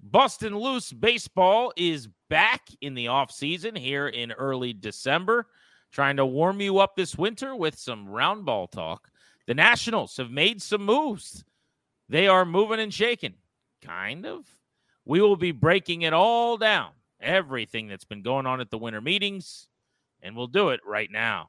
Bustin' Loose Baseball is back in the offseason here in early December, trying to warm you up this winter with some round ball talk. The Nationals have made some moves. They are moving and shaking, kind of. We will be breaking it all down, everything that's been going on at the winter meetings, and we'll do it right now.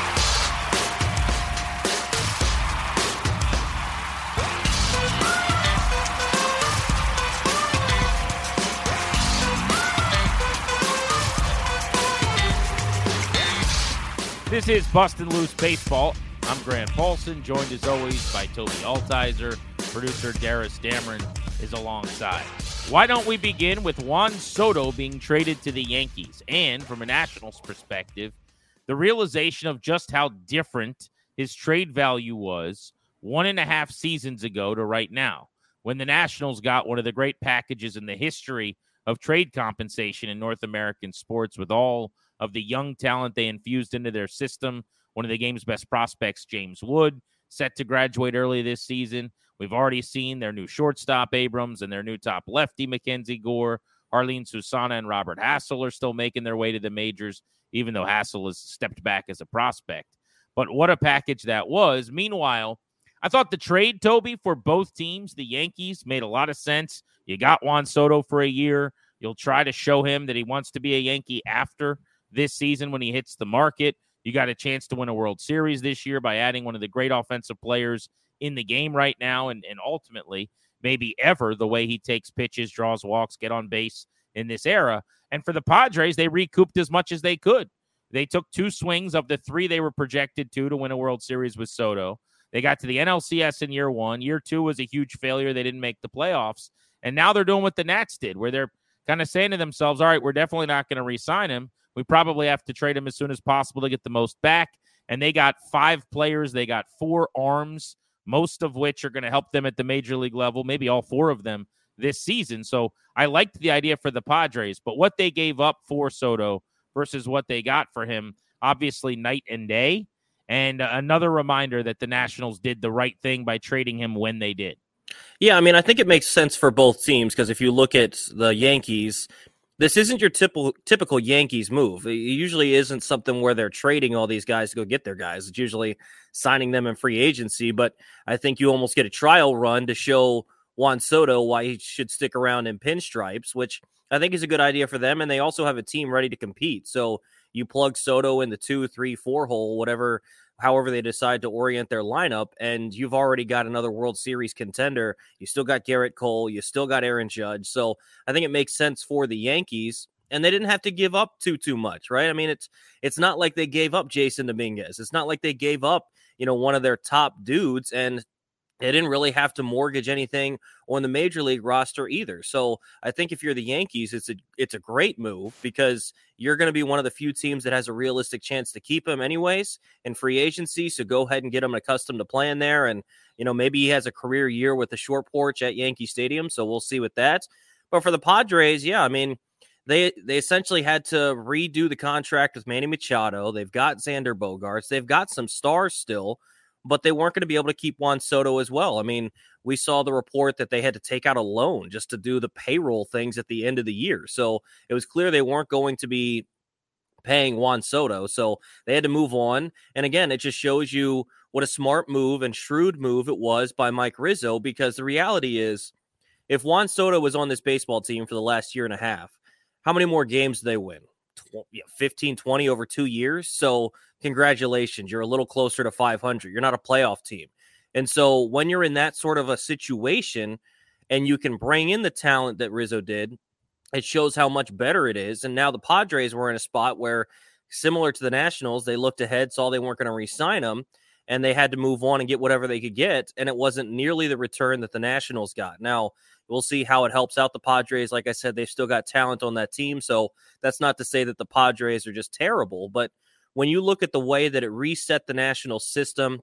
This is Bustin' Loose Baseball. I'm Grant Paulson, joined as always by Toby Altizer. Producer Darius Dameron is alongside. Why don't we begin with Juan Soto being traded to the Yankees, and from a Nationals perspective, the realization of just how different his trade value was 1.5 seasons ago to right now, when the Nationals got one of the great packages in the history of trade compensation in North American sports, with all of the young talent they infused into their system. One of the game's best prospects, James Wood, set to graduate early this season. We've already seen their new shortstop, Abrams, and their new top lefty, Mackenzie Gore. Arlene Susana and Robert Hassel are still making their way to the majors, even though Hassel has stepped back as a prospect. But what a package that was. Meanwhile, I thought the trade, Toby, for both teams, the Yankees, made a lot of sense. You got Juan Soto for a year. You'll try to show him that he wants to be a Yankee after this season when he hits the market. You got a chance to win a World Series this year by adding one of the great offensive players in the game right now, and ultimately maybe ever, the way he takes pitches, draws walks, get on base in this era. And for the Padres, they recouped as much as they could. They took 2 swings of the 3 they were projected to win a World Series with Soto. They got to the NLCS in year 1. Year 2 was a huge failure. They didn't make the playoffs. And now they're doing what the Nats did, where they're kind of saying to themselves, all right, we're definitely not going to re-sign him. We probably have to trade him as soon as possible to get the most back. And they got 5 players. They got 4 arms, most of which are going to help them at the major league level, maybe all 4 of them this season. So I liked the idea for the Padres, but what they gave up for Soto versus what they got for him, obviously night and day. And another reminder that the Nationals did the right thing by trading him when they did. Yeah, I mean, I think it makes sense for both teams, because if you look at the Yankees, this isn't your typical Yankees move. It usually isn't something where they're trading all these guys to go get their guys. It's usually signing them in free agency, but I think you almost get a trial run to show Juan Soto why he should stick around in pinstripes, which I think is a good idea for them, and they also have a team ready to compete. So you plug Soto in the 2, 3, 4 hole, whatever however they decide to orient their lineup. And you've already got another World Series contender. You still got Garrett Cole. You still got Aaron Judge. So I think it makes sense for the Yankees. And they didn't have to give up too much, right? I mean, it's not like they gave up Jason Dominguez. It's not like they gave up, you know, one of their top dudes, and they didn't really have to mortgage anything on the major league roster either. So I think if you're the Yankees, it's a great move, because you're going to be one of the few teams that has a realistic chance to keep him anyways in free agency. So go ahead and get him accustomed to playing there. And, you know, maybe he has a career year with the short porch at Yankee Stadium. So we'll see with that. But for the Padres, yeah, I mean, They essentially had to redo the contract with Manny Machado. They've got Xander Bogaerts. They've got some stars still, but they weren't going to be able to keep Juan Soto as well. I mean, we saw the report that they had to take out a loan just to do the payroll things at the end of the year. So it was clear they weren't going to be paying Juan Soto. So they had to move on. And again, it just shows you what a smart move and shrewd move it was by Mike Rizzo, because the reality is, if Juan Soto was on this baseball team for the last year and a half, how many more games do they win? 15, 20 over 2 years. So congratulations. You're a little closer to 500. You're not a playoff team. And so when you're in that sort of a situation and you can bring in the talent that Rizzo did, it shows how much better it is. And now the Padres were in a spot where, similar to the Nationals, they looked ahead, saw they weren't going to re-sign them, and they had to move on and get whatever they could get. And it wasn't nearly the return that the Nationals got. Now, we'll see how it helps out the Padres. Like I said, they've still got talent on that team. So that's not to say that the Padres are just terrible. But when you look at the way that it reset the national system,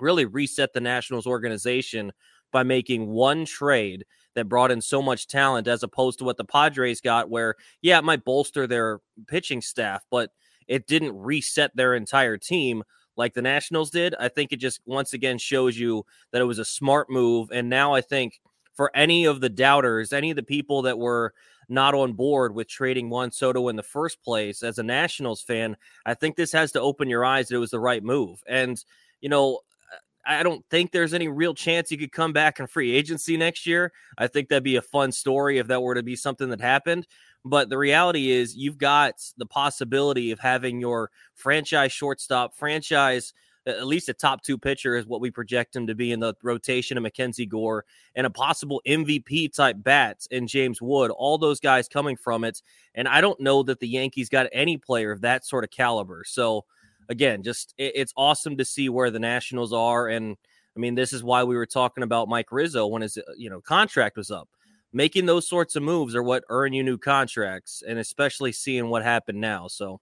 really reset the Nationals organization by making one trade that brought in so much talent, as opposed to what the Padres got, where, yeah, it might bolster their pitching staff, but it didn't reset their entire team like the Nationals did. I think it just once again shows you that it was a smart move. And now I think for any of the doubters, any of the people that were not on board with trading Juan Soto in the first place, as a Nationals fan, I think this has to open your eyes that it was the right move. And, you know, I don't think there's any real chance he could come back in free agency next year. I think that'd be a fun story if that were to be something that happened. But the reality is, you've got the possibility of having your franchise shortstop, franchise, at least a top two pitcher is what we project him to be in the rotation of Mackenzie Gore, and a possible MVP type bats in James Wood, all those guys coming from it. And I don't know that the Yankees got any player of that sort of caliber. So again, just it's awesome to see where the Nationals are. And I mean, this is why we were talking about Mike Rizzo when his contract was up. Making those sorts of moves are what earn you new contracts, and especially seeing what happened now. So,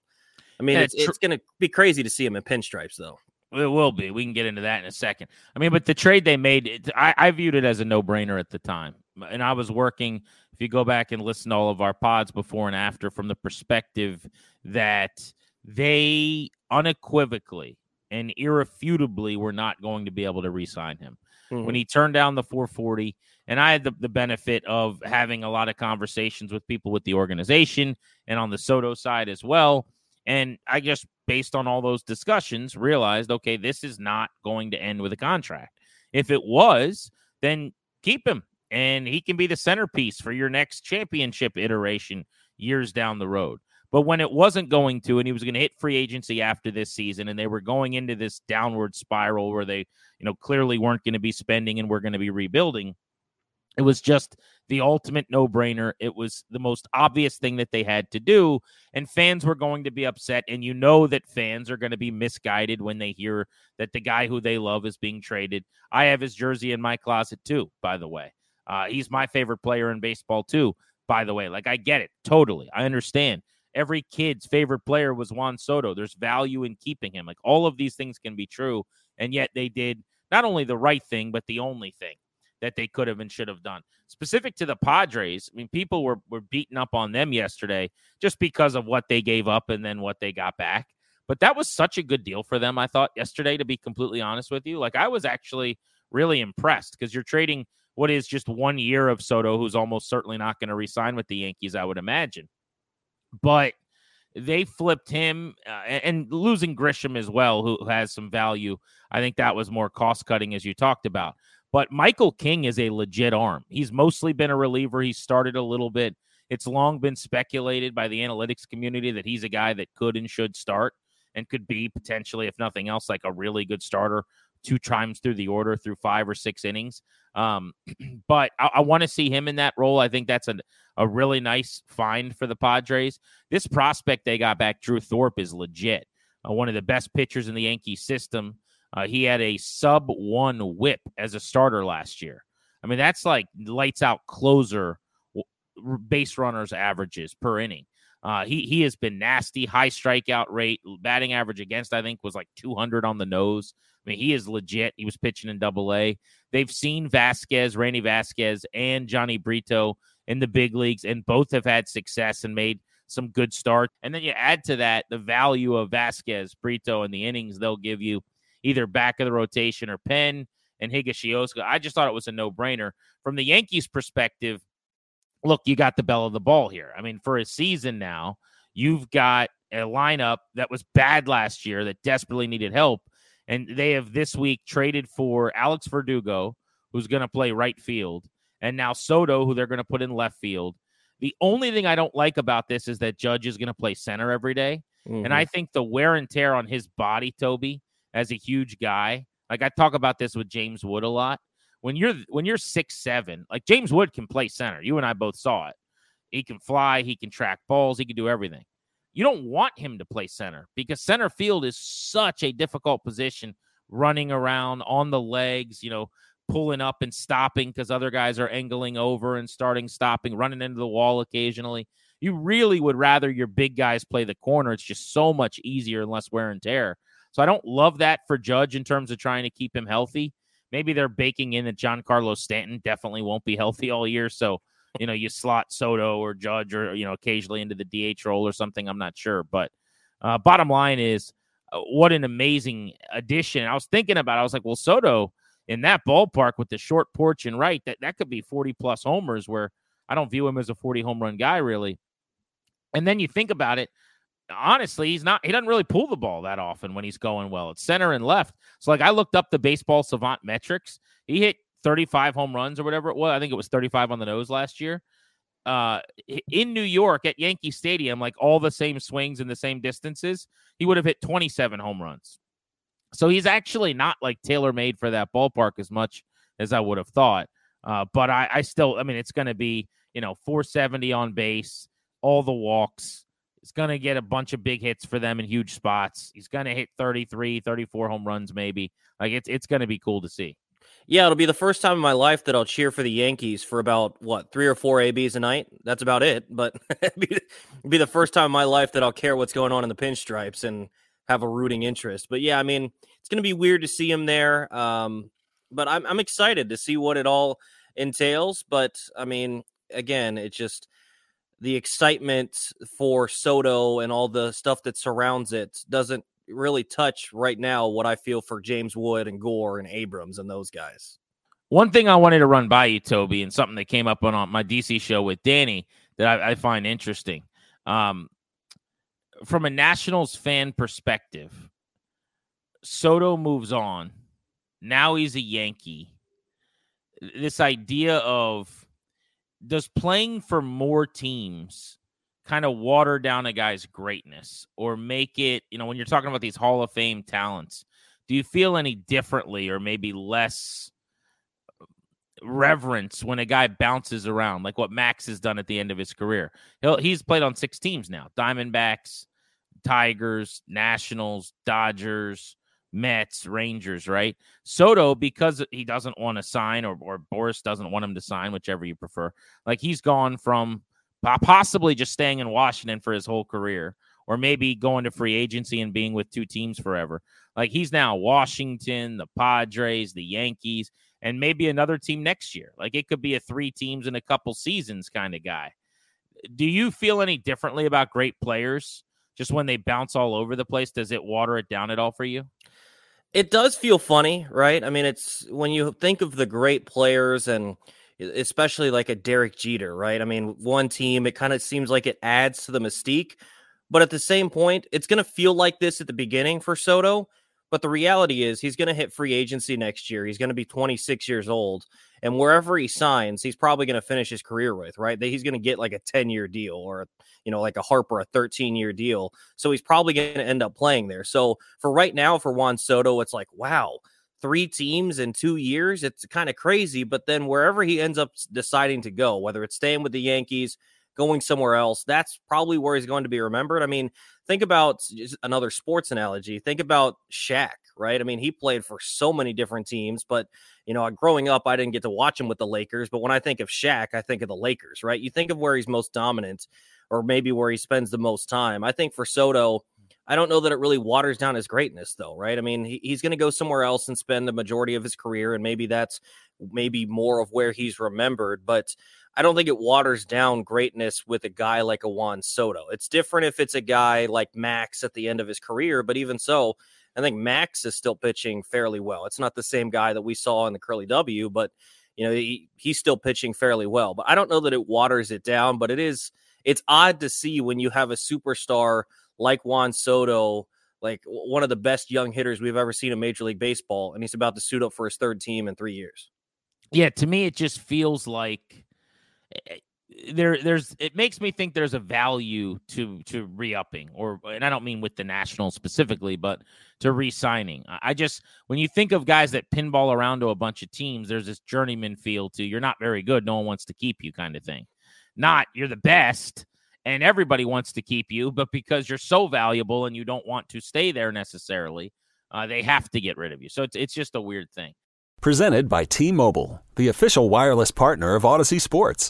I mean, it's going to be crazy to see him in pinstripes, though. It will be. We can get into that in a second. I mean, but the trade they made, I viewed it as a no-brainer at the time. And I was working, if you go back and listen to all of our pods before and after, from the perspective that they unequivocally and irrefutably were not going to be able to re-sign him. Mm-hmm. When he turned down the 440, and I had the benefit of having a lot of conversations with people with the organization and on the Soto side as well. And I just, based on all those discussions, realized, okay, this is not going to end with a contract. If it was, then keep him, and he can be the centerpiece for your next championship iteration years down the road. But when it wasn't going to, and he was going to hit free agency after this season, and they were going into this downward spiral where they, you know, clearly weren't going to be spending and were going to be rebuilding, it was just the ultimate no-brainer. It was the most obvious thing that they had to do, and fans were going to be upset, and you know that fans are going to be misguided when they hear that the guy who they love is being traded. I have his jersey in my closet too, by the way. He's my favorite player in baseball too, by the way. Like, I get it. Totally. I understand. Every kid's favorite player was Juan Soto. There's value in keeping him. Like, all of these things can be true, and yet they did not only the right thing, but the only thing that they could have and should have done. Specific to the Padres, I mean, people were beating up on them yesterday just because of what they gave up and then what they got back. But that was such a good deal for them, I thought, yesterday, to be completely honest with you. Like, I was actually really impressed, because you're trading what is just 1 year of Soto, who's almost certainly not going to re-sign with the Yankees, I would imagine. But they flipped him, and losing Grisham as well, who has some value. I think that was more cost-cutting, as you talked about. But Michael King is a legit arm. He's mostly been a reliever. He started a little bit. It's long been speculated by the analytics community that he's a guy that could and should start. and could be potentially, if nothing else, like a really good starter two times through the order through 5 or 6 innings. But I want to see him in that role. I think that's a really nice find for the Padres. This prospect they got back, Drew Thorpe, is legit. One of the best pitchers in the Yankee system. He had a sub-1 whip as a starter last year. I mean, that's like lights-out closer base runners averages per inning. He has been nasty, high strikeout rate, batting average against, I think, was like 200 on the nose. I mean, he is legit. He was pitching in Double-A. They've seen Vasquez, Randy Vasquez, and Johnny Brito in the big leagues, and both have had success and made some good starts. And then you add to that the value of Vasquez, Brito, and the innings they'll give you, either back of the rotation or pen, and Higashioka. I just thought it was a no-brainer. From the Yankees' perspective, look, you got the bell of the ball here. I mean, for a season now, you've got a lineup that was bad last year that desperately needed help, and they have this week traded for Alex Verdugo, who's going to play right field, and now Soto, who they're going to put in left field. The only thing I don't like about this is that Judge is going to play center every day, and I think the wear and tear on his body, Toby, as a huge guy. Like, I talk about this with James Wood a lot. When you're 6'7", like, James Wood can play center. You and I both saw it. He can fly. He can track balls. He can do everything. You don't want him to play center because center field is such a difficult position, running around on the legs, you know, pulling up and stopping because other guys are angling over and starting, stopping, running into the wall occasionally. You really would rather your big guys play the corner. It's just so much easier and less wear and tear. So I don't love that for Judge in terms of trying to keep him healthy. Maybe they're baking in that Giancarlo Stanton definitely won't be healthy all year. So, you know, you slot Soto or Judge or, you know, occasionally into the DH role or something. I'm not sure. But bottom line is what an amazing addition. I was thinking about it. I was like, well, Soto in that ballpark with the short porch and right, that could be 40-plus homers, where I don't view him as a 40-home-run guy, really. And then you think about it. Honestly, he doesn't really pull the ball that often when he's going well. It's center and left. So, like, I looked up the baseball savant metrics. He hit 35 home runs or whatever it was. I think it was 35 on the nose last year. In New York at Yankee Stadium, like all the same swings and the same distances, he would have hit 27 home runs. So he's actually not like tailor-made for that ballpark as much as I would have thought. But I still, I mean, it's going to be, you know, 470 on base, all the walks. He's going to get a bunch of big hits for them in huge spots. He's going to hit 33, 34 home runs maybe. Like, it's going to be cool to see. Yeah, it'll be the first time in my life that I'll cheer for the Yankees for about, 3 or 4 ABs a night? That's about it. But it'll be the first time in my life that I'll care what's going on in the pinstripes and have a rooting interest. But, yeah, I mean, it's going to be weird to see him there. But I'm excited to see what it all entails. But, I mean, again, it just – the excitement for Soto and all the stuff that surrounds it doesn't really touch right now what I feel for James Wood and Gore and Abrams and those guys. One thing I wanted to run by you, Toby, and something that came up on my DC show with Danny that I find interesting. From a Nationals fan perspective, Soto moves on. Now he's a Yankee. This idea of, does playing for more teams kind of water down a guy's greatness or make it, you know, when you're talking about these Hall of Fame talents, do you feel any differently or maybe less reverence when a guy bounces around, like what Max has done at the end of his career? He's played on 6 teams now: Diamondbacks, Tigers, Nationals, Dodgers, Mets, Rangers, right? Soto, because he doesn't want to sign, or Boris doesn't want him to sign, whichever you prefer, like, he's gone from possibly just staying in Washington for his whole career, or maybe going to free agency and being with 2 teams forever. Like, he's now Washington, the Padres, the Yankees, and maybe another team next year. Like, it could be a 3 teams in a couple seasons kind of guy. Do you feel any differently about great players just when they bounce all over the place? Does it water it down at all for you? It does feel funny, right? I mean, it's when you think of the great players, and especially like a Derek Jeter, right? I mean, one team, it kind of seems like it adds to the mystique, but at the same point, it's going to feel like this at the beginning for Soto, but the reality is he's going to hit free agency next year. He's going to be 26 years old, And wherever he signs, he's probably going to finish his career with, right? That he's going to get like a 10-year deal or, you know, like a Harper, a 13-year deal. So he's probably going to end up playing there. So for right now, for Juan Soto, it's like, wow, 3 teams in 2 years. It's kind of crazy. But then wherever he ends up deciding to go, whether it's staying with the Yankees, going somewhere else, that's probably where he's going to be remembered. I mean, think about just another sports analogy. Think about Shaq, right? I mean, he played for so many different teams, but, you know, growing up, I didn't get to watch him with the Lakers. But when I think of Shaq, I think of the Lakers, right? You think of where he's most dominant or maybe where he spends the most time. I think for Soto, I don't know that it really waters down his greatness, though, right? I mean, he's going to go somewhere else and spend the majority of his career, and maybe that's maybe more of where he's remembered. But I don't think it waters down greatness with a guy like a Juan Soto. It's different if it's a guy like Max at the end of his career, but even so, I think Max is still pitching fairly well. It's not the same guy that we saw in the Curly W, but, you know, he's still pitching fairly well. But I don't know that it waters it down, but it's odd to see when you have a superstar like Juan Soto, like one of the best young hitters we've ever seen in Major League Baseball, and he's about to suit up for his third team in 3 years. Yeah, to me, it just feels like it makes me think there's a value to re-upping, or, and I don't mean with the Nationals specifically, but to re-signing. I just, when you think of guys that pinball around to a bunch of teams, there's this journeyman feel to you're not very good, no one wants to keep you kind of thing. Not you're the best, and everybody wants to keep you, but because you're so valuable and you don't want to stay there necessarily, they have to get rid of you. So it's just a weird thing. Presented by T-Mobile, the official wireless partner of Odyssey Sports.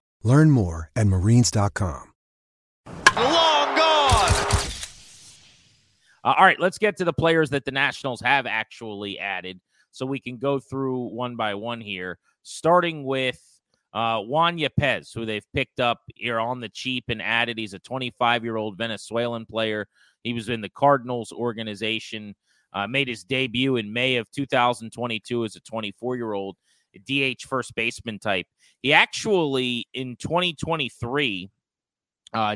Learn more at marines.com. Long gone! All right, let's get to the players that the Nationals have actually added so we can go through one by one here, starting with Juan Yepez, who they've picked up here on the cheap and added. He's a 25-year-old Venezuelan player. He was in the Cardinals organization, made his debut in May of 2022 as a 24-year-old. DH first baseman type. He actually, in 2023,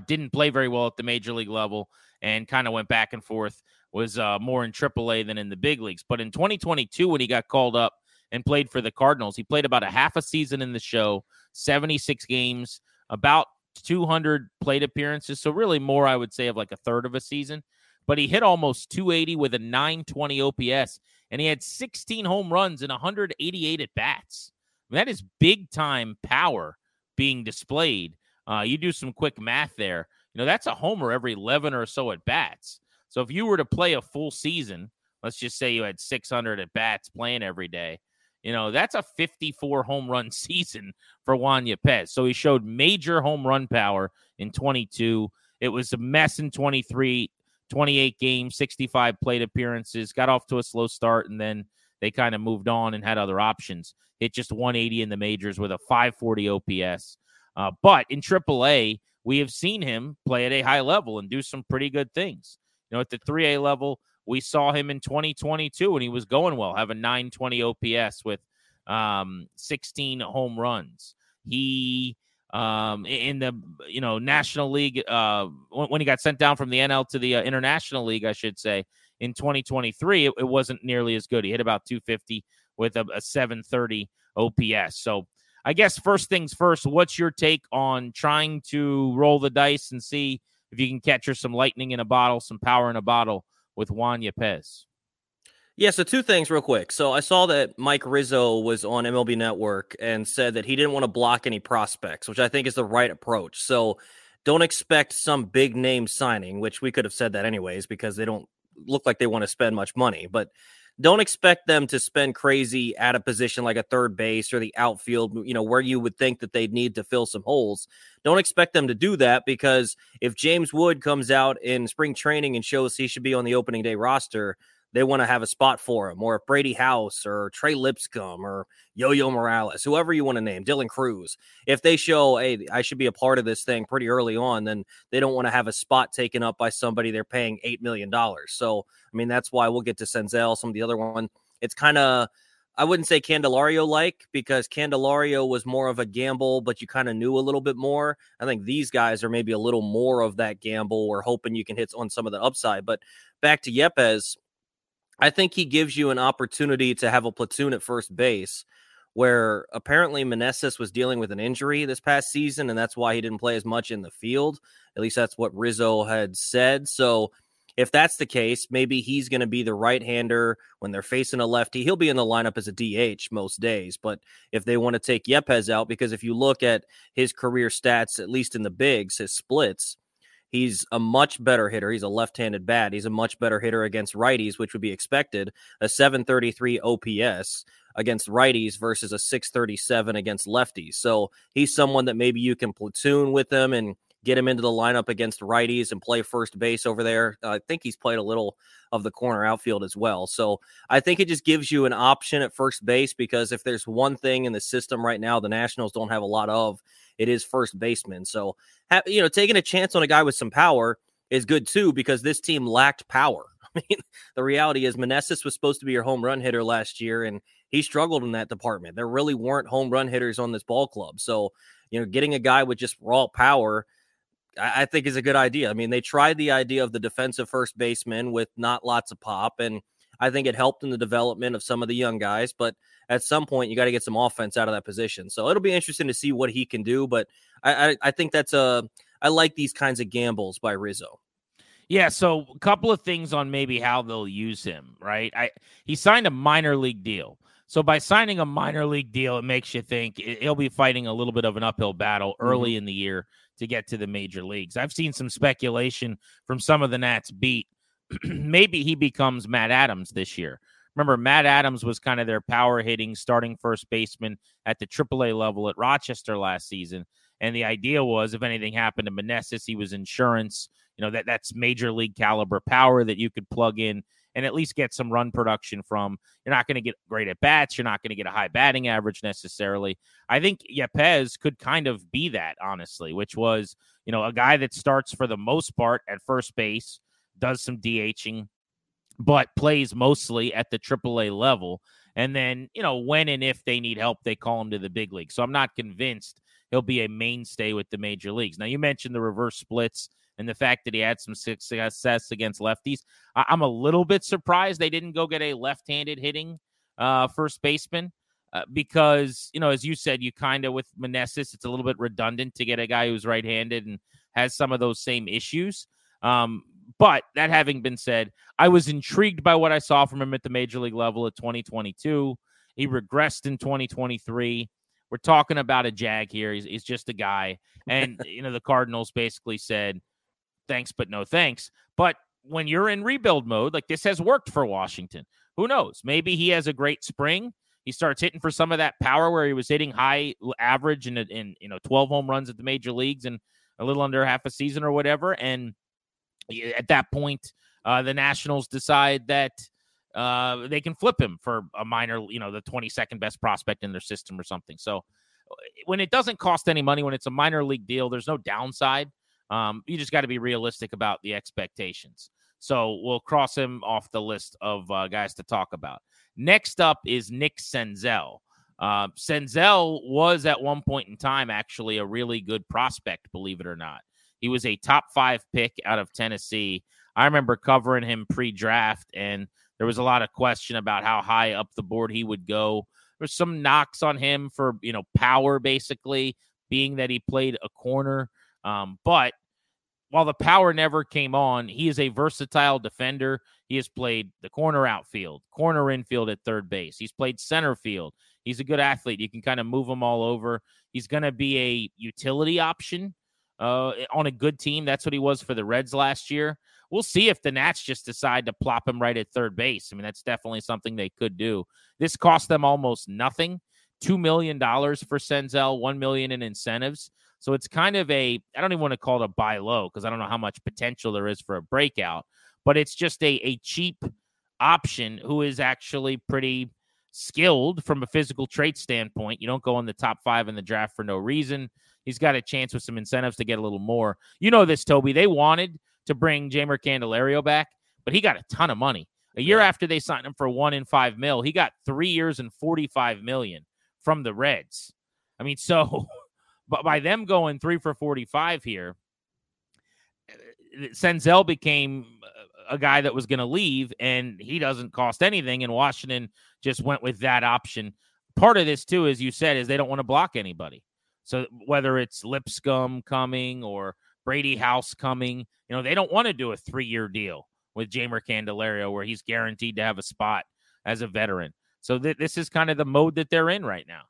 didn't play very well at the major league level and kind of went back and forth, was more in AAA than in the big leagues. But in 2022, when he got called up and played for the Cardinals, he played about a half a season in the show, 76 games, about 200 plate appearances. So really more, I would say, of like a third of a season. But he hit almost 280 with a 920 OPS, and he had 16 home runs and 188 at-bats. I mean, that is big-time power being displayed. You do some quick math there. You know, that's a homer every 11 or so at-bats. So if you were to play a full season, let's just say you had 600 at-bats playing every day, you know, that's a 54 home run season for Juan Yepez. So he showed major home run power in 22. It was a mess in 23. 28 games, 65 plate appearances, got off to a slow start, and then they kind of moved on and had other options. Hit just 180 in the majors with a 540 OPS. But in AAA, we have seen him play at a high level and do some pretty good things. You know, at the 3A level, We saw him in 2022 when he was going well, have a 920 OPS with 16 home runs. He in the, you know, National League, when he got sent down from the NL to the International League, I should say, in 2023, it wasn't nearly as good. He hit about 250 with a 730 OPS. So I guess first things first, what's your take on trying to roll the dice and see if you can catch some lightning in a bottle, some power in a bottle with Juan Yepez? Yeah, so two things real quick. So I saw that Mike Rizzo was on MLB Network and said that he didn't want to block any prospects, which I think is the right approach. So don't expect some big name signing, which we could have said that anyways, because they don't look like they want to spend much money. But don't expect them to spend crazy at a position like a third base or the outfield, you know, where you would think that they'd need to fill some holes. Don't expect them to do that, because if James Wood comes out in spring training and shows he should be on the opening day roster, they want to have a spot for him. Or if Brady House or Trey Lipscomb or Yo-Yo Morales, whoever you want to name, Dylan Cruz, if they show, hey, I should be a part of this thing pretty early on, then they don't want to have a spot taken up by somebody they're paying $8 million. So, I mean, that's why we'll get to Senzel, some of the other one. It's kind of, I wouldn't say Candelario-like, because Candelario was more of a gamble, but you kind of knew a little bit more. I think these guys are maybe a little more of that gamble or hoping you can hit on some of the upside. But back to Yepez, I think he gives you an opportunity to have a platoon at first base, where apparently Meneses was dealing with an injury this past season, and that's why he didn't play as much in the field. At least that's what Rizzo had said. So if that's the case, maybe he's going to be the right-hander when they're facing a lefty. He'll be in the lineup as a DH most days, but if they want to take Yepez out, because if you look at his career stats, at least in the bigs, his splits, he's a much better hitter. He's a left-handed bat. He's a much better hitter against righties, which would be expected. A 733 OPS against righties versus a 637 against lefties. So he's someone that maybe you can platoon with him and get him into the lineup against righties and play first base over there. I think he's played a little of the corner outfield as well. So I think it just gives you an option at first base, because if there's one thing in the system right now the Nationals don't have a lot of, it is first baseman. So, you know, taking a chance on a guy with some power is good too, because this team lacked power. I mean, the reality is Meneses was supposed to be your home run hitter last year, and he struggled in that department. There really weren't home run hitters on this ball club. So, you know, getting a guy with just raw power, I think is a good idea. I mean, they tried the idea of the defensive first baseman with not lots of pop, and I think it helped in the development of some of the young guys, but at some point you got to get some offense out of that position. So it'll be interesting to see what he can do, but I think that's I like these kinds of gambles by Rizzo. Yeah. So a couple of things on maybe how they'll use him, right? He signed a minor league deal. So by signing a minor league deal, it makes you think he'll be fighting a little bit of an uphill battle early in the year to get to the major leagues. I've seen some speculation from some of the Nats beat. Maybe he becomes Matt Adams this year. Remember, Matt Adams was kind of their power hitting starting first baseman at the AAA level at Rochester last season. And the idea was, if anything happened to Meneses, he was insurance. You know, that's major league caliber power that you could plug in and at least get some run production from. You're not going to get great at bats. You're not going to get a high batting average necessarily. I think Yepez could kind of be that, honestly, which was, you know, a guy that starts for the most part at first base, does some DHing, but plays mostly at the AAA level. And then, you know, when and if they need help, they call him to the big league. So I'm not convinced he'll be a mainstay with the major leagues. Now, you mentioned the reverse splits and the fact that he had some success against lefties. I'm a little bit surprised they didn't go get a left-handed hitting first baseman because, you know, as you said, you kind of with Meneses, it's a little bit redundant to get a guy who's right-handed and has some of those same issues. But that having been said, I was intrigued by what I saw from him at the major league level at 2022. He regressed in 2023. We're talking about a jag here. He's just a guy. And, you know, the Cardinals basically said, thanks, but no thanks. But when you're in rebuild mode, like this has worked for Washington, who knows? Maybe he has a great spring. He starts hitting for some of that power where he was hitting high average and you know, 12 home runs at the major leagues and a little under half a season or whatever. And at that point, the Nationals decide that they can flip him for a minor, you know, the 22nd best prospect in their system or something. So when it doesn't cost any money, when it's a minor league deal, there's no downside. You just got to be realistic about the expectations. So we'll cross him off the list of guys to talk about. Next up is Nick Senzel. Senzel was at one point in time actually a really good prospect, believe it or not. He was a top 5 pick out of Tennessee. I remember covering him pre-draft, and there was a lot of question about how high up the board he would go. There's some knocks on him for, power, basically, being that he played a corner. But while the power never came on, he is a versatile defender. He has played the corner outfield, corner infield at third base. He's played center field. He's a good athlete. You can kind of move him all over. He's going to be a utility option on a good team. That's what he was for the Reds last year. We'll see if the Nats just decide to plop him right at third base. I mean, that's definitely something they could do. This cost them almost nothing, $2 million for Senzel, $1 million in incentives. So it's kind of a, I don't even want to call it a buy low because I don't know how much potential there is for a breakout, but it's just a cheap option who is actually pretty skilled from a physical trait standpoint. You don't go in the top 5 in the draft for no reason. He's got a chance with some incentives to get a little more. You know this, Toby. They wanted to bring Jamer Candelario back, but he got a ton of money. A year after they signed him for $1 and $5 million, he got 3 years and $45 million from the Reds. I mean, so but by them going 3 for $45 here, Senzel became a guy that was going to leave, and he doesn't cost anything, and Washington just went with that option. Part of this, too, as you said, is they don't want to block anybody. So whether it's Lipscomb coming or Brady House coming, they don't want to do a 3-year deal with Jamer Candelario where he's guaranteed to have a spot as a veteran. So this is kind of the mode that they're in right now.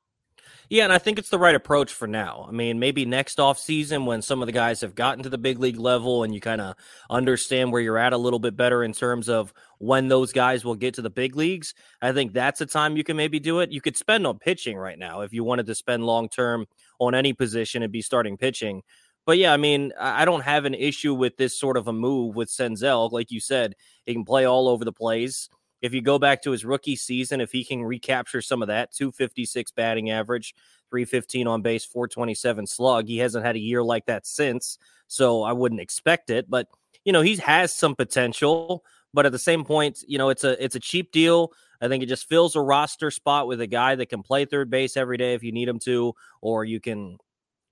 Yeah, and I think it's the right approach for now. I mean, maybe next offseason when some of the guys have gotten to the big league level and you kind of understand where you're at a little bit better in terms of when those guys will get to the big leagues, I think that's a time you can maybe do it. You could spend on pitching right now if you wanted to spend long-term on any position and be starting pitching. But yeah, I mean, I don't have an issue with this sort of a move with Senzel. Like you said, he can play all over the place. If you go back to his rookie season, if he can recapture some of that, 256 batting average, 315 on base, 427 slug, he hasn't had a year like that since, so I wouldn't expect it. But, he has some potential, but at the same point, it's a cheap deal. I think it just fills a roster spot with a guy that can play third base every day if you need him to, or you can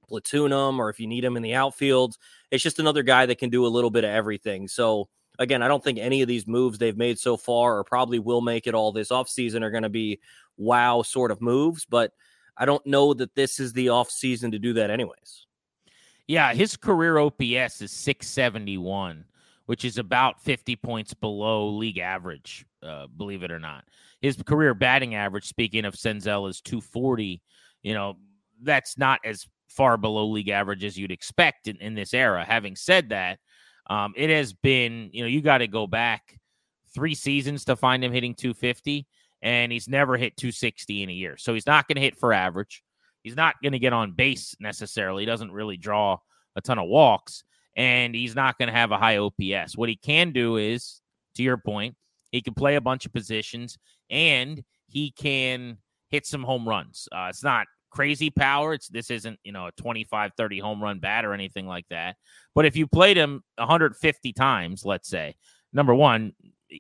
platoon him, or if you need him in the outfield. It's just another guy that can do a little bit of everything. So again, I don't think any of these moves they've made so far or probably will make it all this offseason are going to be wow sort of moves, but I don't know that this is the offseason to do that anyways. Yeah, his career OPS is 671, which is about 50 points below league average, believe it or not. His career batting average, speaking of Senzel, is 240. That's not as far below league average as you'd expect in this era. Having said that, it has been, you got to go back 3 seasons to find him hitting 250, and he's never hit 260 in a year. So he's not going to hit for average. He's not going to get on base necessarily. He doesn't really draw a ton of walks, and he's not going to have a high OPS. What he can do is, to your point, he can play a bunch of positions, and he can hit some home runs. It's not crazy power. This isn't, a 25-30 home run bat or anything like that. But if you played him 150 times, let's say, number one,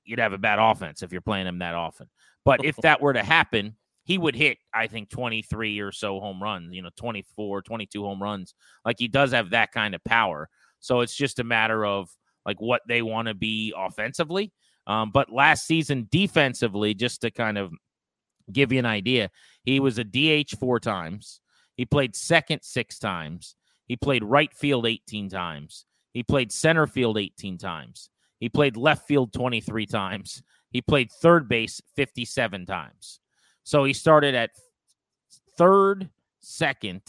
you'd have a bad offense if you're playing him that often. But if that were to happen, he would hit, I think, 23 or so home runs, 24, 22 home runs. Like, he does have that kind of power. So it's just a matter of, like, what they want to be offensively. But last season, defensively, just to kind of give you an idea, he was a DH 4 times. He played second 6 times. He played right field 18 times. He played center field 18 times. He played left field 23 times. He played third base 57 times. So he started at third, second,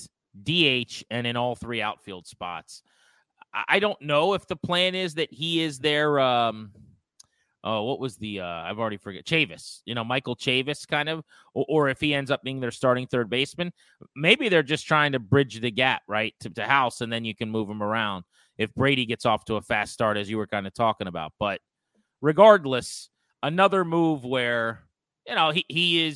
DH, and in all 3 outfield spots. I don't know if the plan is that he is their I've already forget Chavis, Michael Chavis kind of, or if he ends up being their starting third baseman. Maybe they're just trying to bridge the gap, right, to House, and then you can move him around if Brady gets off to a fast start, as you were kind of talking about. But regardless, another move where, he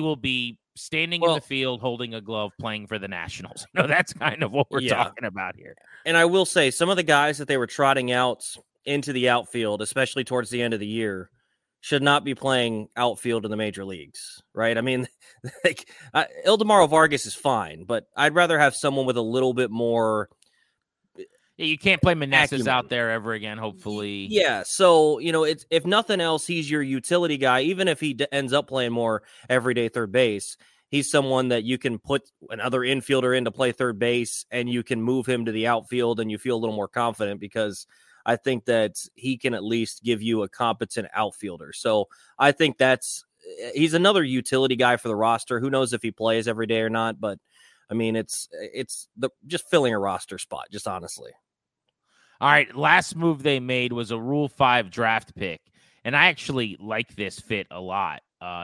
will be standing in the field, holding a glove, playing for the Nationals. That's kind of what we're talking about here. And I will say, some of the guys that they were trotting out into the outfield, especially towards the end of the year, should not be playing outfield in the major leagues, right? I mean, like, Ildemaro Vargas is fine, but I'd rather have someone with a little bit more. Yeah, you can't play Meneses out there ever again, hopefully. Yeah, so, you know, it's, if nothing else, he's your utility guy. Even if he ends up playing more everyday third base, he's someone that you can put another infielder in to play third base, and you can move him to the outfield, and you feel a little more confident because I think that he can at least give you a competent outfielder. So I think that's, he's another utility guy for the roster. Who knows if he plays every day or not, but I mean, it's just filling a roster spot, just honestly. All right. Last move they made was a Rule 5 draft pick. And I actually like this fit a lot.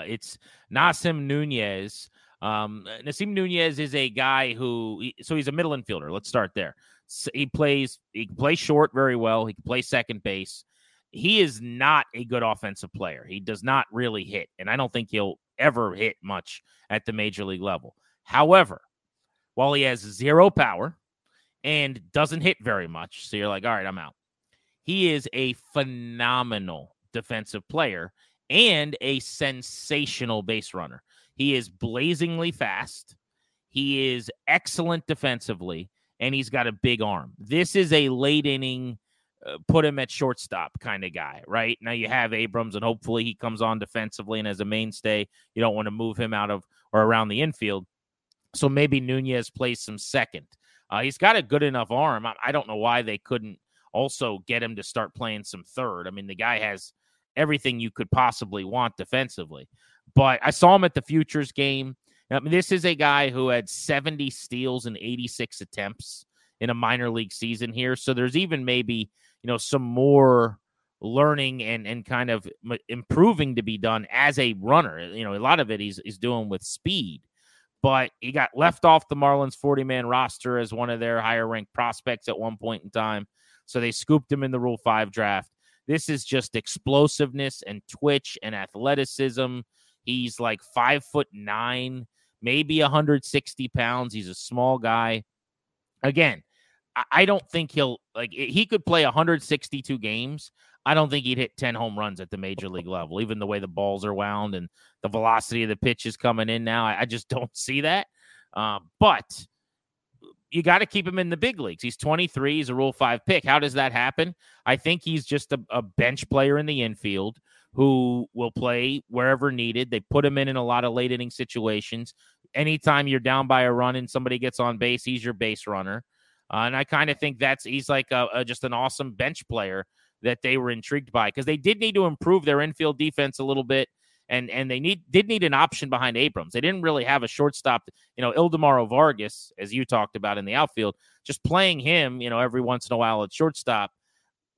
It's Nasim Nunez. Nasim Nunez is a guy who, so he's a middle infielder. Let's start there. So he can play short very well. He can play second base. He is not a good offensive player. He does not really hit, and I don't think he'll ever hit much at the major league level. However, while he has zero power and doesn't hit very much, so you're like, all right, I'm out. He is a phenomenal defensive player and a sensational base runner. He is blazingly fast. He is excellent defensively. And he's got a big arm. This is a late inning, put him at shortstop kind of guy, right? Now you have Abrams, and hopefully he comes on defensively and as a mainstay. You don't want to move him out of or around the infield. So maybe Nunez plays some second. He's got a good enough arm. I don't know why they couldn't also get him to start playing some third. I mean, the guy has everything you could possibly want defensively. But I saw him at the Futures game. Now, this is a guy who had 70 steals and 86 attempts in a minor league season here. So there's even maybe, you know, some more learning and kind of improving to be done as a runner. You know, a lot of it he's doing with speed. But he got left off the Marlins 40-man roster as one of their higher-ranked prospects at one point in time. So they scooped him in the Rule 5 draft. This is just explosiveness and twitch and athleticism. He's like 5'9". Maybe 160 pounds. He's a small guy. Again, I don't think he'll like. He could play 162 games. I don't think he'd hit 10 home runs at the major league level. Even the way the balls are wound and the velocity of the pitch is coming in now, I just don't see that. But you got to keep him in the big leagues. He's 23. He's a Rule 5 pick. How does that happen? I think he's just a bench player in the infield who will play wherever needed. They put him in a lot of late inning situations. Anytime you're down by a run and somebody gets on base, he's your base runner. And I kind of think he's like just an awesome bench player that they were intrigued by because they did need to improve their infield defense a little bit. And they did need an option behind Abrams. They didn't really have a shortstop. You know, Ildemaro Vargas, as you talked about in the outfield, just playing him, you know, every once in a while at shortstop.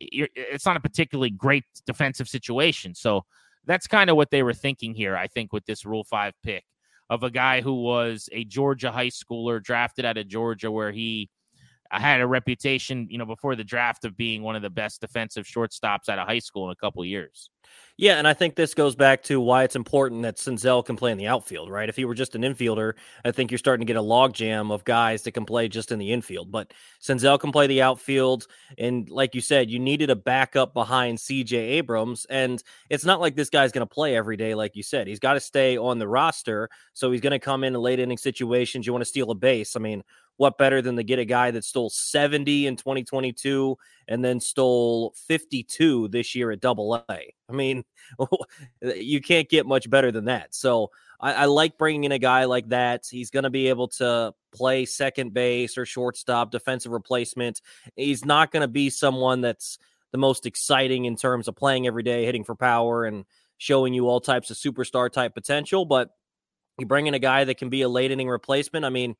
It's not a particularly great defensive situation. So that's kind of what they were thinking here, I think, with this Rule 5 pick of a guy who was a Georgia high schooler drafted out of Georgia where he had a reputation, you know, before the draft of being one of the best defensive shortstops out of high school in a couple of years. Yeah, and I think this goes back to why it's important that Senzel can play in the outfield, right? If he were just an infielder, I think you're starting to get a logjam of guys that can play just in the infield. But Senzel can play the outfield, and like you said, you needed a backup behind C.J. Abrams, and it's not like this guy's going to play every day, like you said. He's got to stay on the roster, so he's going to come in late-inning situations. You want to steal a base. I mean, what better than to get a guy that stole 70 in 2022 and then stole 52 this year at Double-A? I mean, you can't get much better than that. So I like bringing in a guy like that. He's going to be able to play second base or shortstop, defensive replacement. He's not going to be someone that's the most exciting in terms of playing every day, hitting for power and showing you all types of superstar type potential. But you bring in a guy that can be a late inning replacement. I mean,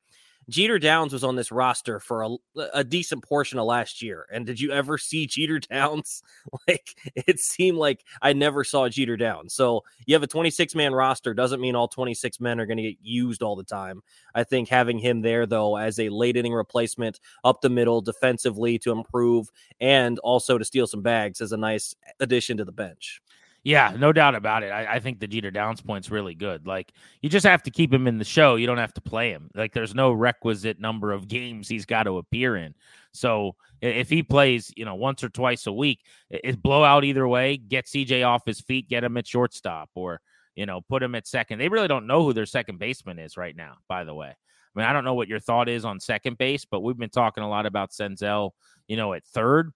Jeter Downs was on this roster for a decent portion of last year. And did you ever see Jeter Downs? Like, it seemed like I never saw Jeter Downs. So you have a 26-man roster. Doesn't mean all 26 men are going to get used all the time. I think having him there, though, as a late-inning replacement up the middle defensively to improve and also to steal some bags is a nice addition to the bench. Yeah, no doubt about it. I think the Jeter Downs point's really good. Like, you just have to keep him in the show. You don't have to play him. Like, there's no requisite number of games he's got to appear in. So if he plays, you know, once or twice a week, it's blowout either way. Get CJ off his feet, get him at shortstop, or, you know, put him at second. They really don't know who their second baseman is right now, by the way. I mean, I don't know what your thought is on second base, but we've been talking a lot about Senzel, you know, at third.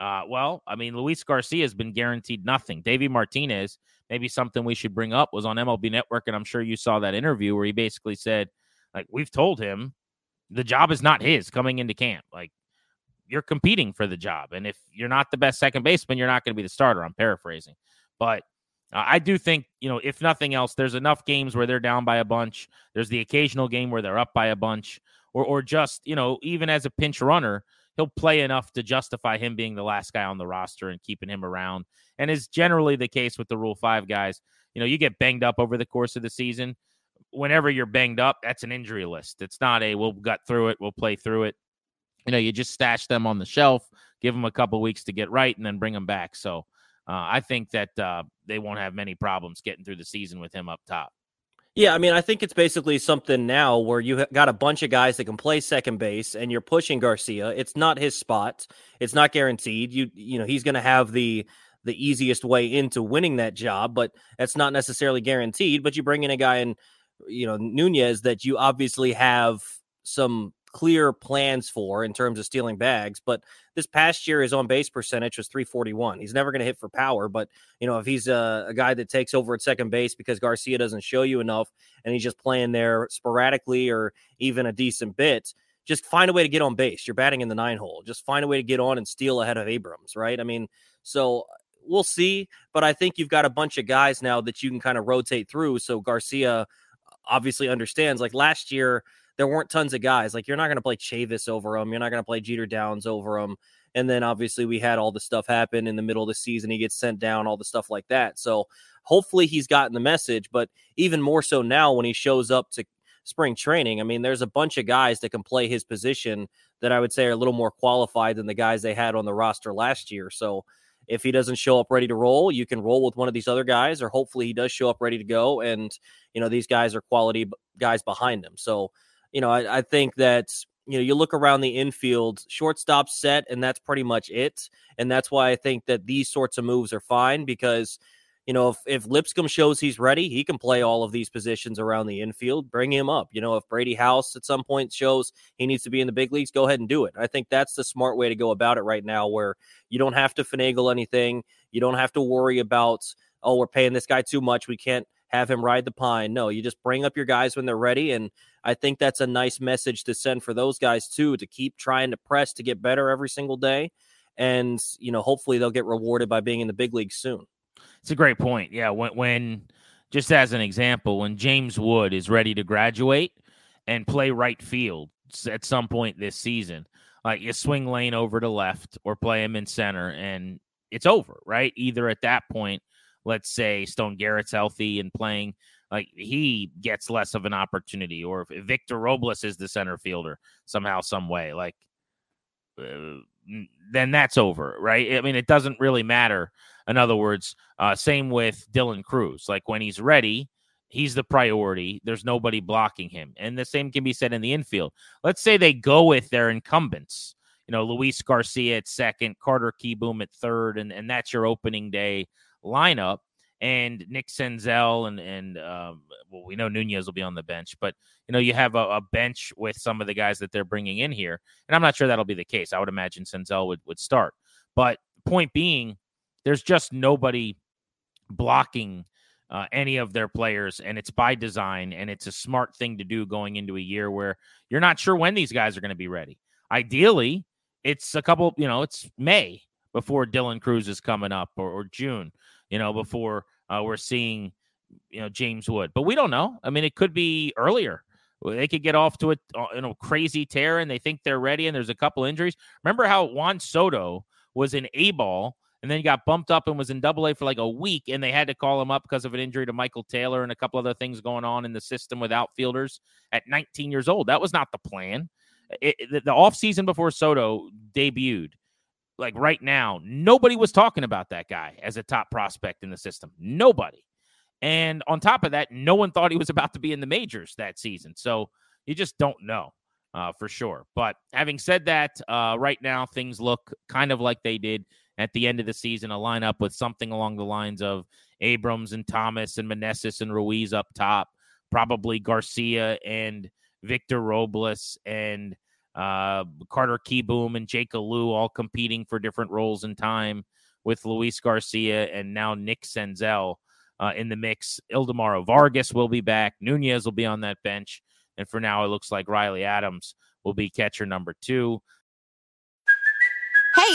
Well, I mean, Luis Garcia has been guaranteed nothing. Davey Martinez, maybe something we should bring up, was on MLB Network, and I'm sure you saw that interview where he basically said, like, we've told him the job is not his coming into camp. Like, you're competing for the job, and if you're not the best second baseman, you're not going to be the starter. I'm paraphrasing. But I do think, you know, if nothing else, there's enough games where they're down by a bunch. There's the occasional game where they're up by a bunch, or just, you know, even as a pinch runner, he'll play enough to justify him being the last guy on the roster and keeping him around. And is generally the case with the Rule 5 guys. You know, you get banged up over the course of the season. Whenever you're banged up, that's an injury list. It's not a, we'll gut through it, we'll play through it. You know, you just stash them on the shelf, give them a couple weeks to get right, and then bring them back. So I think that they won't have many problems getting through the season with him up top. Yeah, I mean, I think it's basically something now where you got a bunch of guys that can play second base, and you're pushing Garcia. It's not his spot. It's not guaranteed. You know, he's going to have the easiest way into winning that job, but that's not necessarily guaranteed. But you bring in a guy in, you know, Nunez, that you obviously have some clear plans for in terms of stealing bags. But this past year, his on-base percentage was .341. He's never going to hit for power, but, you know, if he's a guy that takes over at second base because Garcia doesn't show you enough and he's just playing there sporadically or even a decent bit, just find a way to get on base. You're batting in the 9-hole. Just find a way to get on and steal ahead of Abrams, right? I mean, so we'll see, but I think you've got a bunch of guys now that you can kind of rotate through, so Garcia obviously understands. Like last year, there weren't tons of guys. Like, you're not going to play Chavis over him. You're not going to play Jeter Downs over him. And then obviously we had all the stuff happen in the middle of the season. He gets sent down, all the stuff like that. So hopefully he's gotten the message, but even more so now when he shows up to spring training. I mean, there's a bunch of guys that can play his position that I would say are a little more qualified than the guys they had on the roster last year. So if he doesn't show up ready to roll, you can roll with one of these other guys, or hopefully he does show up ready to go. And, you know, these guys are quality guys behind him. So, you know, I think that, you know, you look around the infield, shortstop set, and that's pretty much it. And that's why I think that these sorts of moves are fine, because, you know, if Lipscomb shows he's ready, he can play all of these positions around the infield, bring him up. You know, if Brady House at some point shows he needs to be in the big leagues, go ahead and do it. I think that's the smart way to go about it right now, where you don't have to finagle anything. You don't have to worry about, oh, we're paying this guy too much, we can't have him ride the pine. No, you just bring up your guys when they're ready. And I think that's a nice message to send for those guys too, to keep trying to press to get better every single day. And, you know, hopefully they'll get rewarded by being in the big league soon. It's a great point. Yeah. When just as an example, when James Wood is ready to graduate and play right field at some point this season, like, you swing Lane over to left or play him in center and it's over, right? Either at that point, let's say Stone Garrett's healthy and playing, like, he gets less of an opportunity, or if Victor Robles is the center fielder somehow, some way, like, then that's over, right? I mean, it doesn't really matter. In other words, same with Dylan Cruz. Like, when he's ready, he's the priority. There's nobody blocking him. And the same can be said in the infield. Let's say they go with their incumbents, you know, Luis Garcia at second, Carter Kieboom at third, and that's your opening day lineup, and Nick Senzel and well, we know Nunez will be on the bench, but, you know, you have a bench with some of the guys that they're bringing in here, and I'm not sure that'll be the case. I would imagine Senzel would start, but point being, there's just nobody blocking any of their players, and it's by design, and it's a smart thing to do going into a year where you're not sure when these guys are going to be ready. Ideally, it's a couple, you know, it's May before Dylan Cruz is coming up, or June, you know, before we're seeing, you know, James Wood. But we don't know. I mean, it could be earlier. They could get off to a, you know, crazy tear and they think they're ready and there's a couple injuries. Remember how Juan Soto was in A-ball and then got bumped up and was in Double-A for like a week, and they had to call him up because of an injury to Michael Taylor and a couple other things going on in the system with outfielders at 19 years old. That was not the plan. The offseason before Soto debuted, like right now, nobody was talking about that guy as a top prospect in the system. Nobody. And on top of that, no one thought he was about to be in the majors that season. So you just don't know for sure. But having said that, right now, things look kind of like they did at the end of the season, a lineup with something along the lines of Abrams and Thomas and Meneses and Ruiz up top, probably Garcia and Victor Robles and Carter Kieboom and Jake Alou all competing for different roles in time with Luis Garcia and now Nick Senzel in the mix. Ildemaro Vargas will be back. Nunez will be on that bench. And for now, it looks like Riley Adams will be catcher number 2. Hey,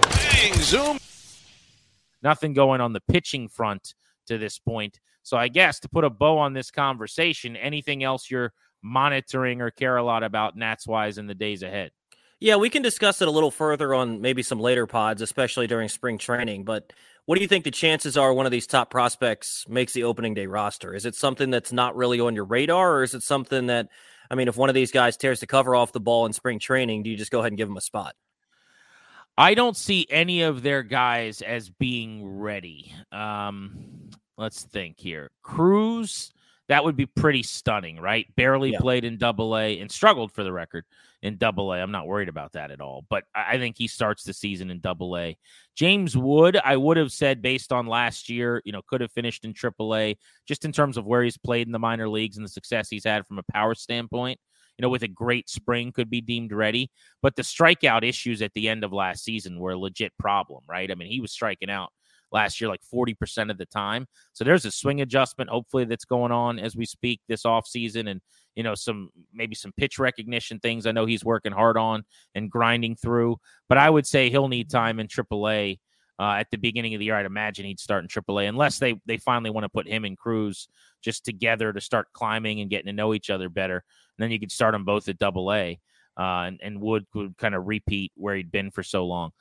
Dang, zoom. Nothing going on the pitching front to this point. So I guess to put a bow on this conversation, anything else you're monitoring or care a lot about Nats-wise in the days ahead? Yeah, we can discuss it a little further on maybe some later pods, especially during spring training. But what do you think the chances are one of these top prospects makes the opening day roster? Is it something that's not really on your radar, or is it something that, I mean, if one of these guys tears the cover off the ball in spring training, do you just go ahead and give him a spot? I don't see any of their guys as being ready. Let's think here. Cruz, that would be pretty stunning, right? Barely played in Double-A and struggled, for the record, in Double-A. I'm not worried about that at all, but I think he starts the season in Double-A. James Wood, I would have said based on last year, you know, could have finished in Triple-A, just in terms of where he's played in the minor leagues and the success he's had from a power standpoint. You know, with a great spring, could be deemed ready. But the strikeout issues at the end of last season were a legit problem, right? I mean, he was striking out last year like 40% of the time. So there's a swing adjustment, hopefully, that's going on as we speak this offseason, and, you know, some maybe some pitch recognition things I know he's working hard on and grinding through. But I would say he'll need time in AAA at the beginning of the year. I'd imagine he'd start in AAA unless they finally want to put him and Cruz just together to start climbing and getting to know each other better. And then you could start them both at Double-A, and Wood could kind of repeat where he'd been for so long.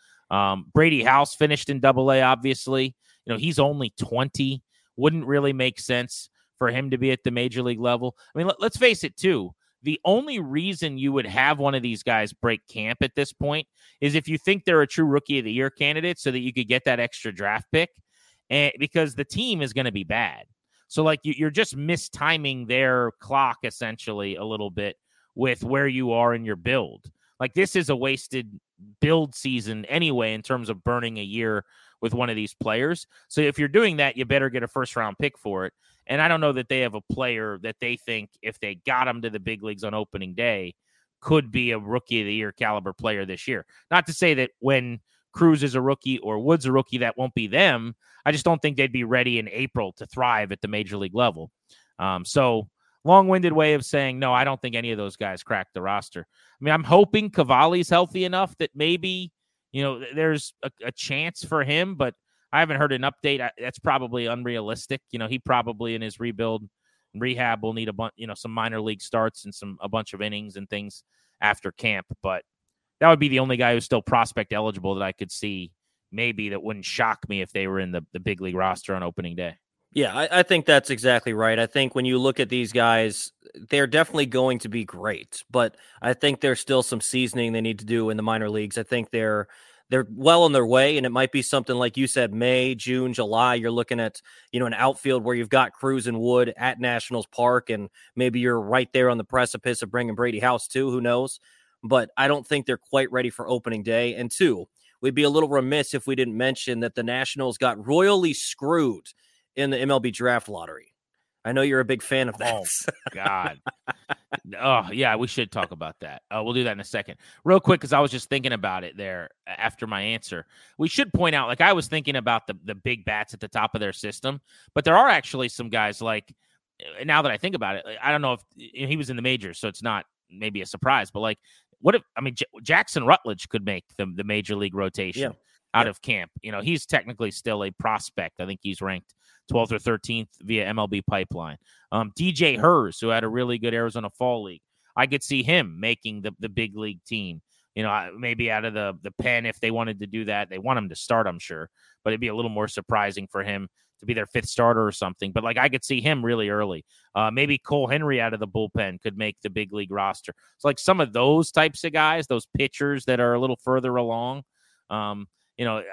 Brady House finished in Double-A, obviously. You know, he's only 20. Wouldn't really make sense for him to be at the major league level. I mean, let's face it, too. The only reason you would have one of these guys break camp at this point is if you think they're a true Rookie of the Year candidate so that you could get that extra draft pick, and because the team is going to be bad. So, like, you're just mistiming their clock, essentially, a little bit with where you are in your build. Like, this is a wasted build season anyway in terms of burning a year with one of these players. So if you're doing that, you better get a first-round pick for it. And I don't know that they have a player that they think, if they got him to the big leagues on opening day, could be a Rookie of the Year caliber player this year. Not to say that when Cruz is a rookie or Wood's a rookie, that won't be them. I just don't think they'd be ready in April to thrive at the major league level. So long-winded way of saying, no, I don't think any of those guys cracked the roster. I mean, I'm hoping Cavalli's healthy enough that maybe, you know, there's a chance for him, but I haven't heard an update. That's probably unrealistic. You know, he probably in his rebuild and rehab will need a bunch, you know, some minor league starts and a bunch of innings and things after camp, but that would be the only guy who's still prospect eligible that I could see maybe that wouldn't shock me if they were in the big league roster on opening day. Yeah, I think that's exactly right. I think when you look at these guys, they're definitely going to be great, but I think there's still some seasoning they need to do in the minor leagues. I think they're well on their way, and it might be something like you said, May, June, July. You're looking at, you know, an outfield where you've got Cruz and Wood at Nationals Park, and maybe you're right there on the precipice of bringing Brady House too. Who knows? But I don't think they're quite ready for opening day. And two, we'd be a little remiss if we didn't mention that the Nationals got royally screwed in the MLB draft lottery. I know you're a big fan of that. Oh, God. Oh, yeah, we should talk about that. We'll do that in a second. Real quick, because I was just thinking about it there after my answer. We should point out, like, I was thinking about the big bats at the top of their system, but there are actually some guys, like, now that I think about it, I don't know if he was in the majors, so it's not maybe a surprise, but, like, what if, I mean, Jackson Rutledge could make the major league rotation of camp. You know, he's technically still a prospect. I think he's ranked 12th or 13th via MLB Pipeline. DJ Hers, who had a really good Arizona Fall League. I could see him making the big league team, you know, maybe out of the pen if they wanted to do that. They want him to start, I'm sure, but it'd be a little more surprising for him to be their fifth starter or something. But, like, I could see him really early. Maybe Cole Henry out of the bullpen could make the big league roster. It's like some of those types of guys, those pitchers that are a little further along. You know,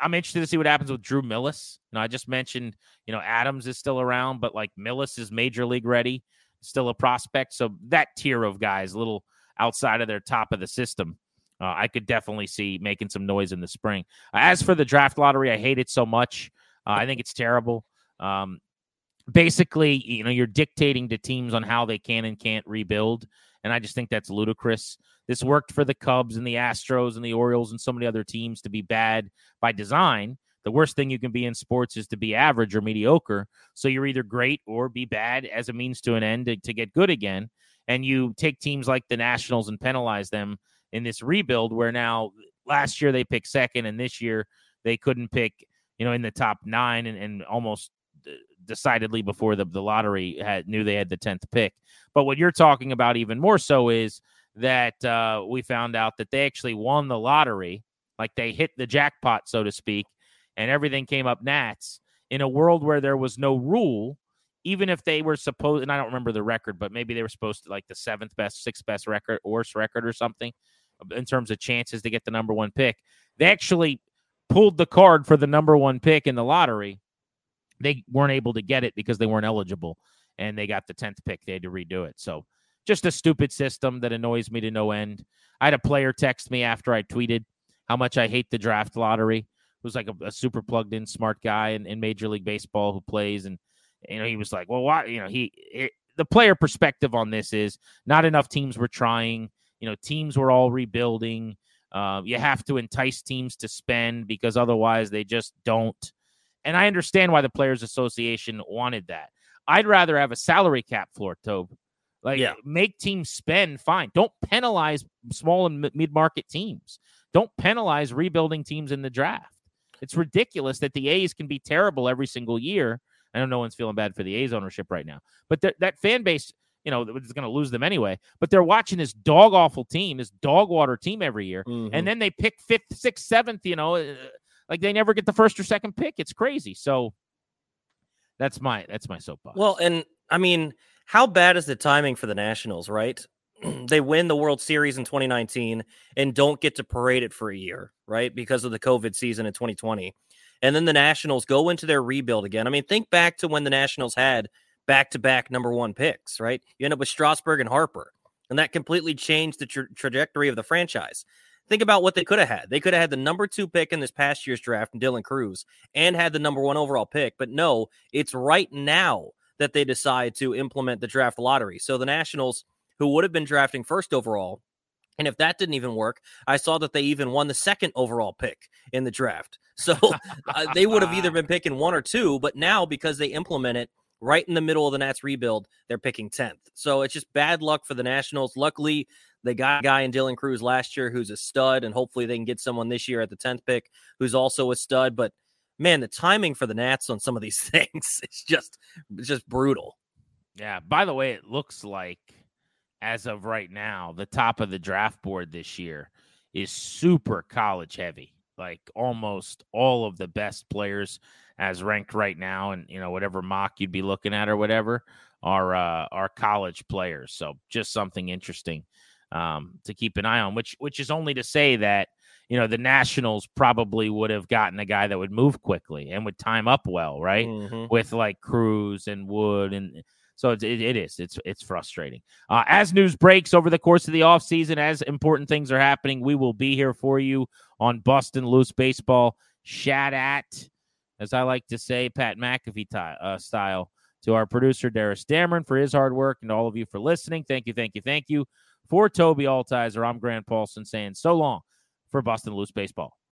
I'm interested to see what happens with Drew Millis. You know, I just mentioned, you know, Adams is still around, but, like, Millis is major league ready, still a prospect. So that tier of guys, a little outside of their top of the system, I could definitely see making some noise in the spring. As for the draft lottery, I hate it so much. I think it's terrible. Basically, you know, you're dictating to teams on how they can and can't rebuild. And I just think that's ludicrous. This worked for the Cubs and the Astros and the Orioles and so many other teams to be bad by design. The worst thing you can be in sports is to be average or mediocre. So you're either great or be bad as a means to an end to get good again. And you take teams like the Nationals and penalize them in this rebuild where now last year they picked second and this year they couldn't pick, you know, in the top nine and almost decidedly before the lottery knew they had the 10th pick. But what you're talking about even more so is that we found out that they actually won the lottery, like they hit the jackpot, so to speak, and everything came up Nats in a world where there was no rule, even if they were supposed, and I don't remember the record, but maybe they were supposed to like the 7th best, 6th best record, worst record or something in terms of chances to get the number one pick. They actually pulled the card for the number one pick in the lottery. They weren't able to get it because they weren't eligible, and they got the 10th pick. They had to redo it. So just a stupid system that annoys me to no end. I had a player text me after I tweeted how much I hate the draft lottery. It was like a super plugged-in smart guy in Major League Baseball who plays, and you know he was like, well, why? You know, the player perspective on this is not enough teams were trying. You know, teams were all rebuilding. You have to entice teams to spend because otherwise they just don't. And I understand why the Players Association wanted that. I'd rather have a salary cap floor, Tobe. Like, make teams spend, fine. Don't penalize small and mid-market teams. Don't penalize rebuilding teams in the draft. It's ridiculous that the A's can be terrible every single year. I know no one's feeling bad for the A's ownership right now. But that fan base, you know, it's going to lose them anyway. But they're watching this dog-awful team, this dog-water team every year. Mm-hmm. And then they pick 5th, 6th, 7th, you know, like they never get the first or second pick. It's crazy. So that's my soapbox. Well, and I mean, how bad is the timing for the Nationals, right? They win the World Series in 2019 and don't get to parade it for a year, right? Because of the COVID season in 2020. And then the Nationals go into their rebuild again. I mean, think back to when the Nationals had back-to-back number one picks, right? You end up with Strasburg and Harper, and that completely changed the trajectory of the franchise. Think about what they could have had. They could have had the number 2 pick in this past year's draft in Dylan Cruz and had the number 1 overall pick. But no, it's right now that they decide to implement the draft lottery. So the Nationals, who would have been drafting first overall, and if that didn't even work, I saw that they even won the 2nd overall pick in the draft. So they would have either been picking 1 or 2, but now because they implement it right in the middle of the Nats rebuild, they're picking 10th. So it's just bad luck for the Nationals. Luckily, they got a guy in Dylan Cruz last year who's a stud, and hopefully they can get someone this year at the 10th pick who's also a stud. But, man, the timing for the Nats on some of these things is just brutal. Yeah, by the way, it looks like, as of right now, the top of the draft board this year is super college heavy. Like, almost all of the best players as ranked right now, and, you know, whatever mock you'd be looking at or whatever, are college players. So just something interesting to keep an eye on, which is only to say that, you know, the Nationals probably would have gotten a guy that would move quickly and would time up well, right? Mm-hmm. With like Cruz and Wood. And So it's frustrating. As news breaks over the course of the offseason, as important things are happening, we will be here for you on Bustin' Loose Baseball. Shout out, as I like to say, Pat McAfee style, to our producer, Darius Dameron, for his hard work, and to all of you for listening. Thank you. For Toby Altizer, I'm Grant Paulson saying so long for Bustin' Loose Baseball.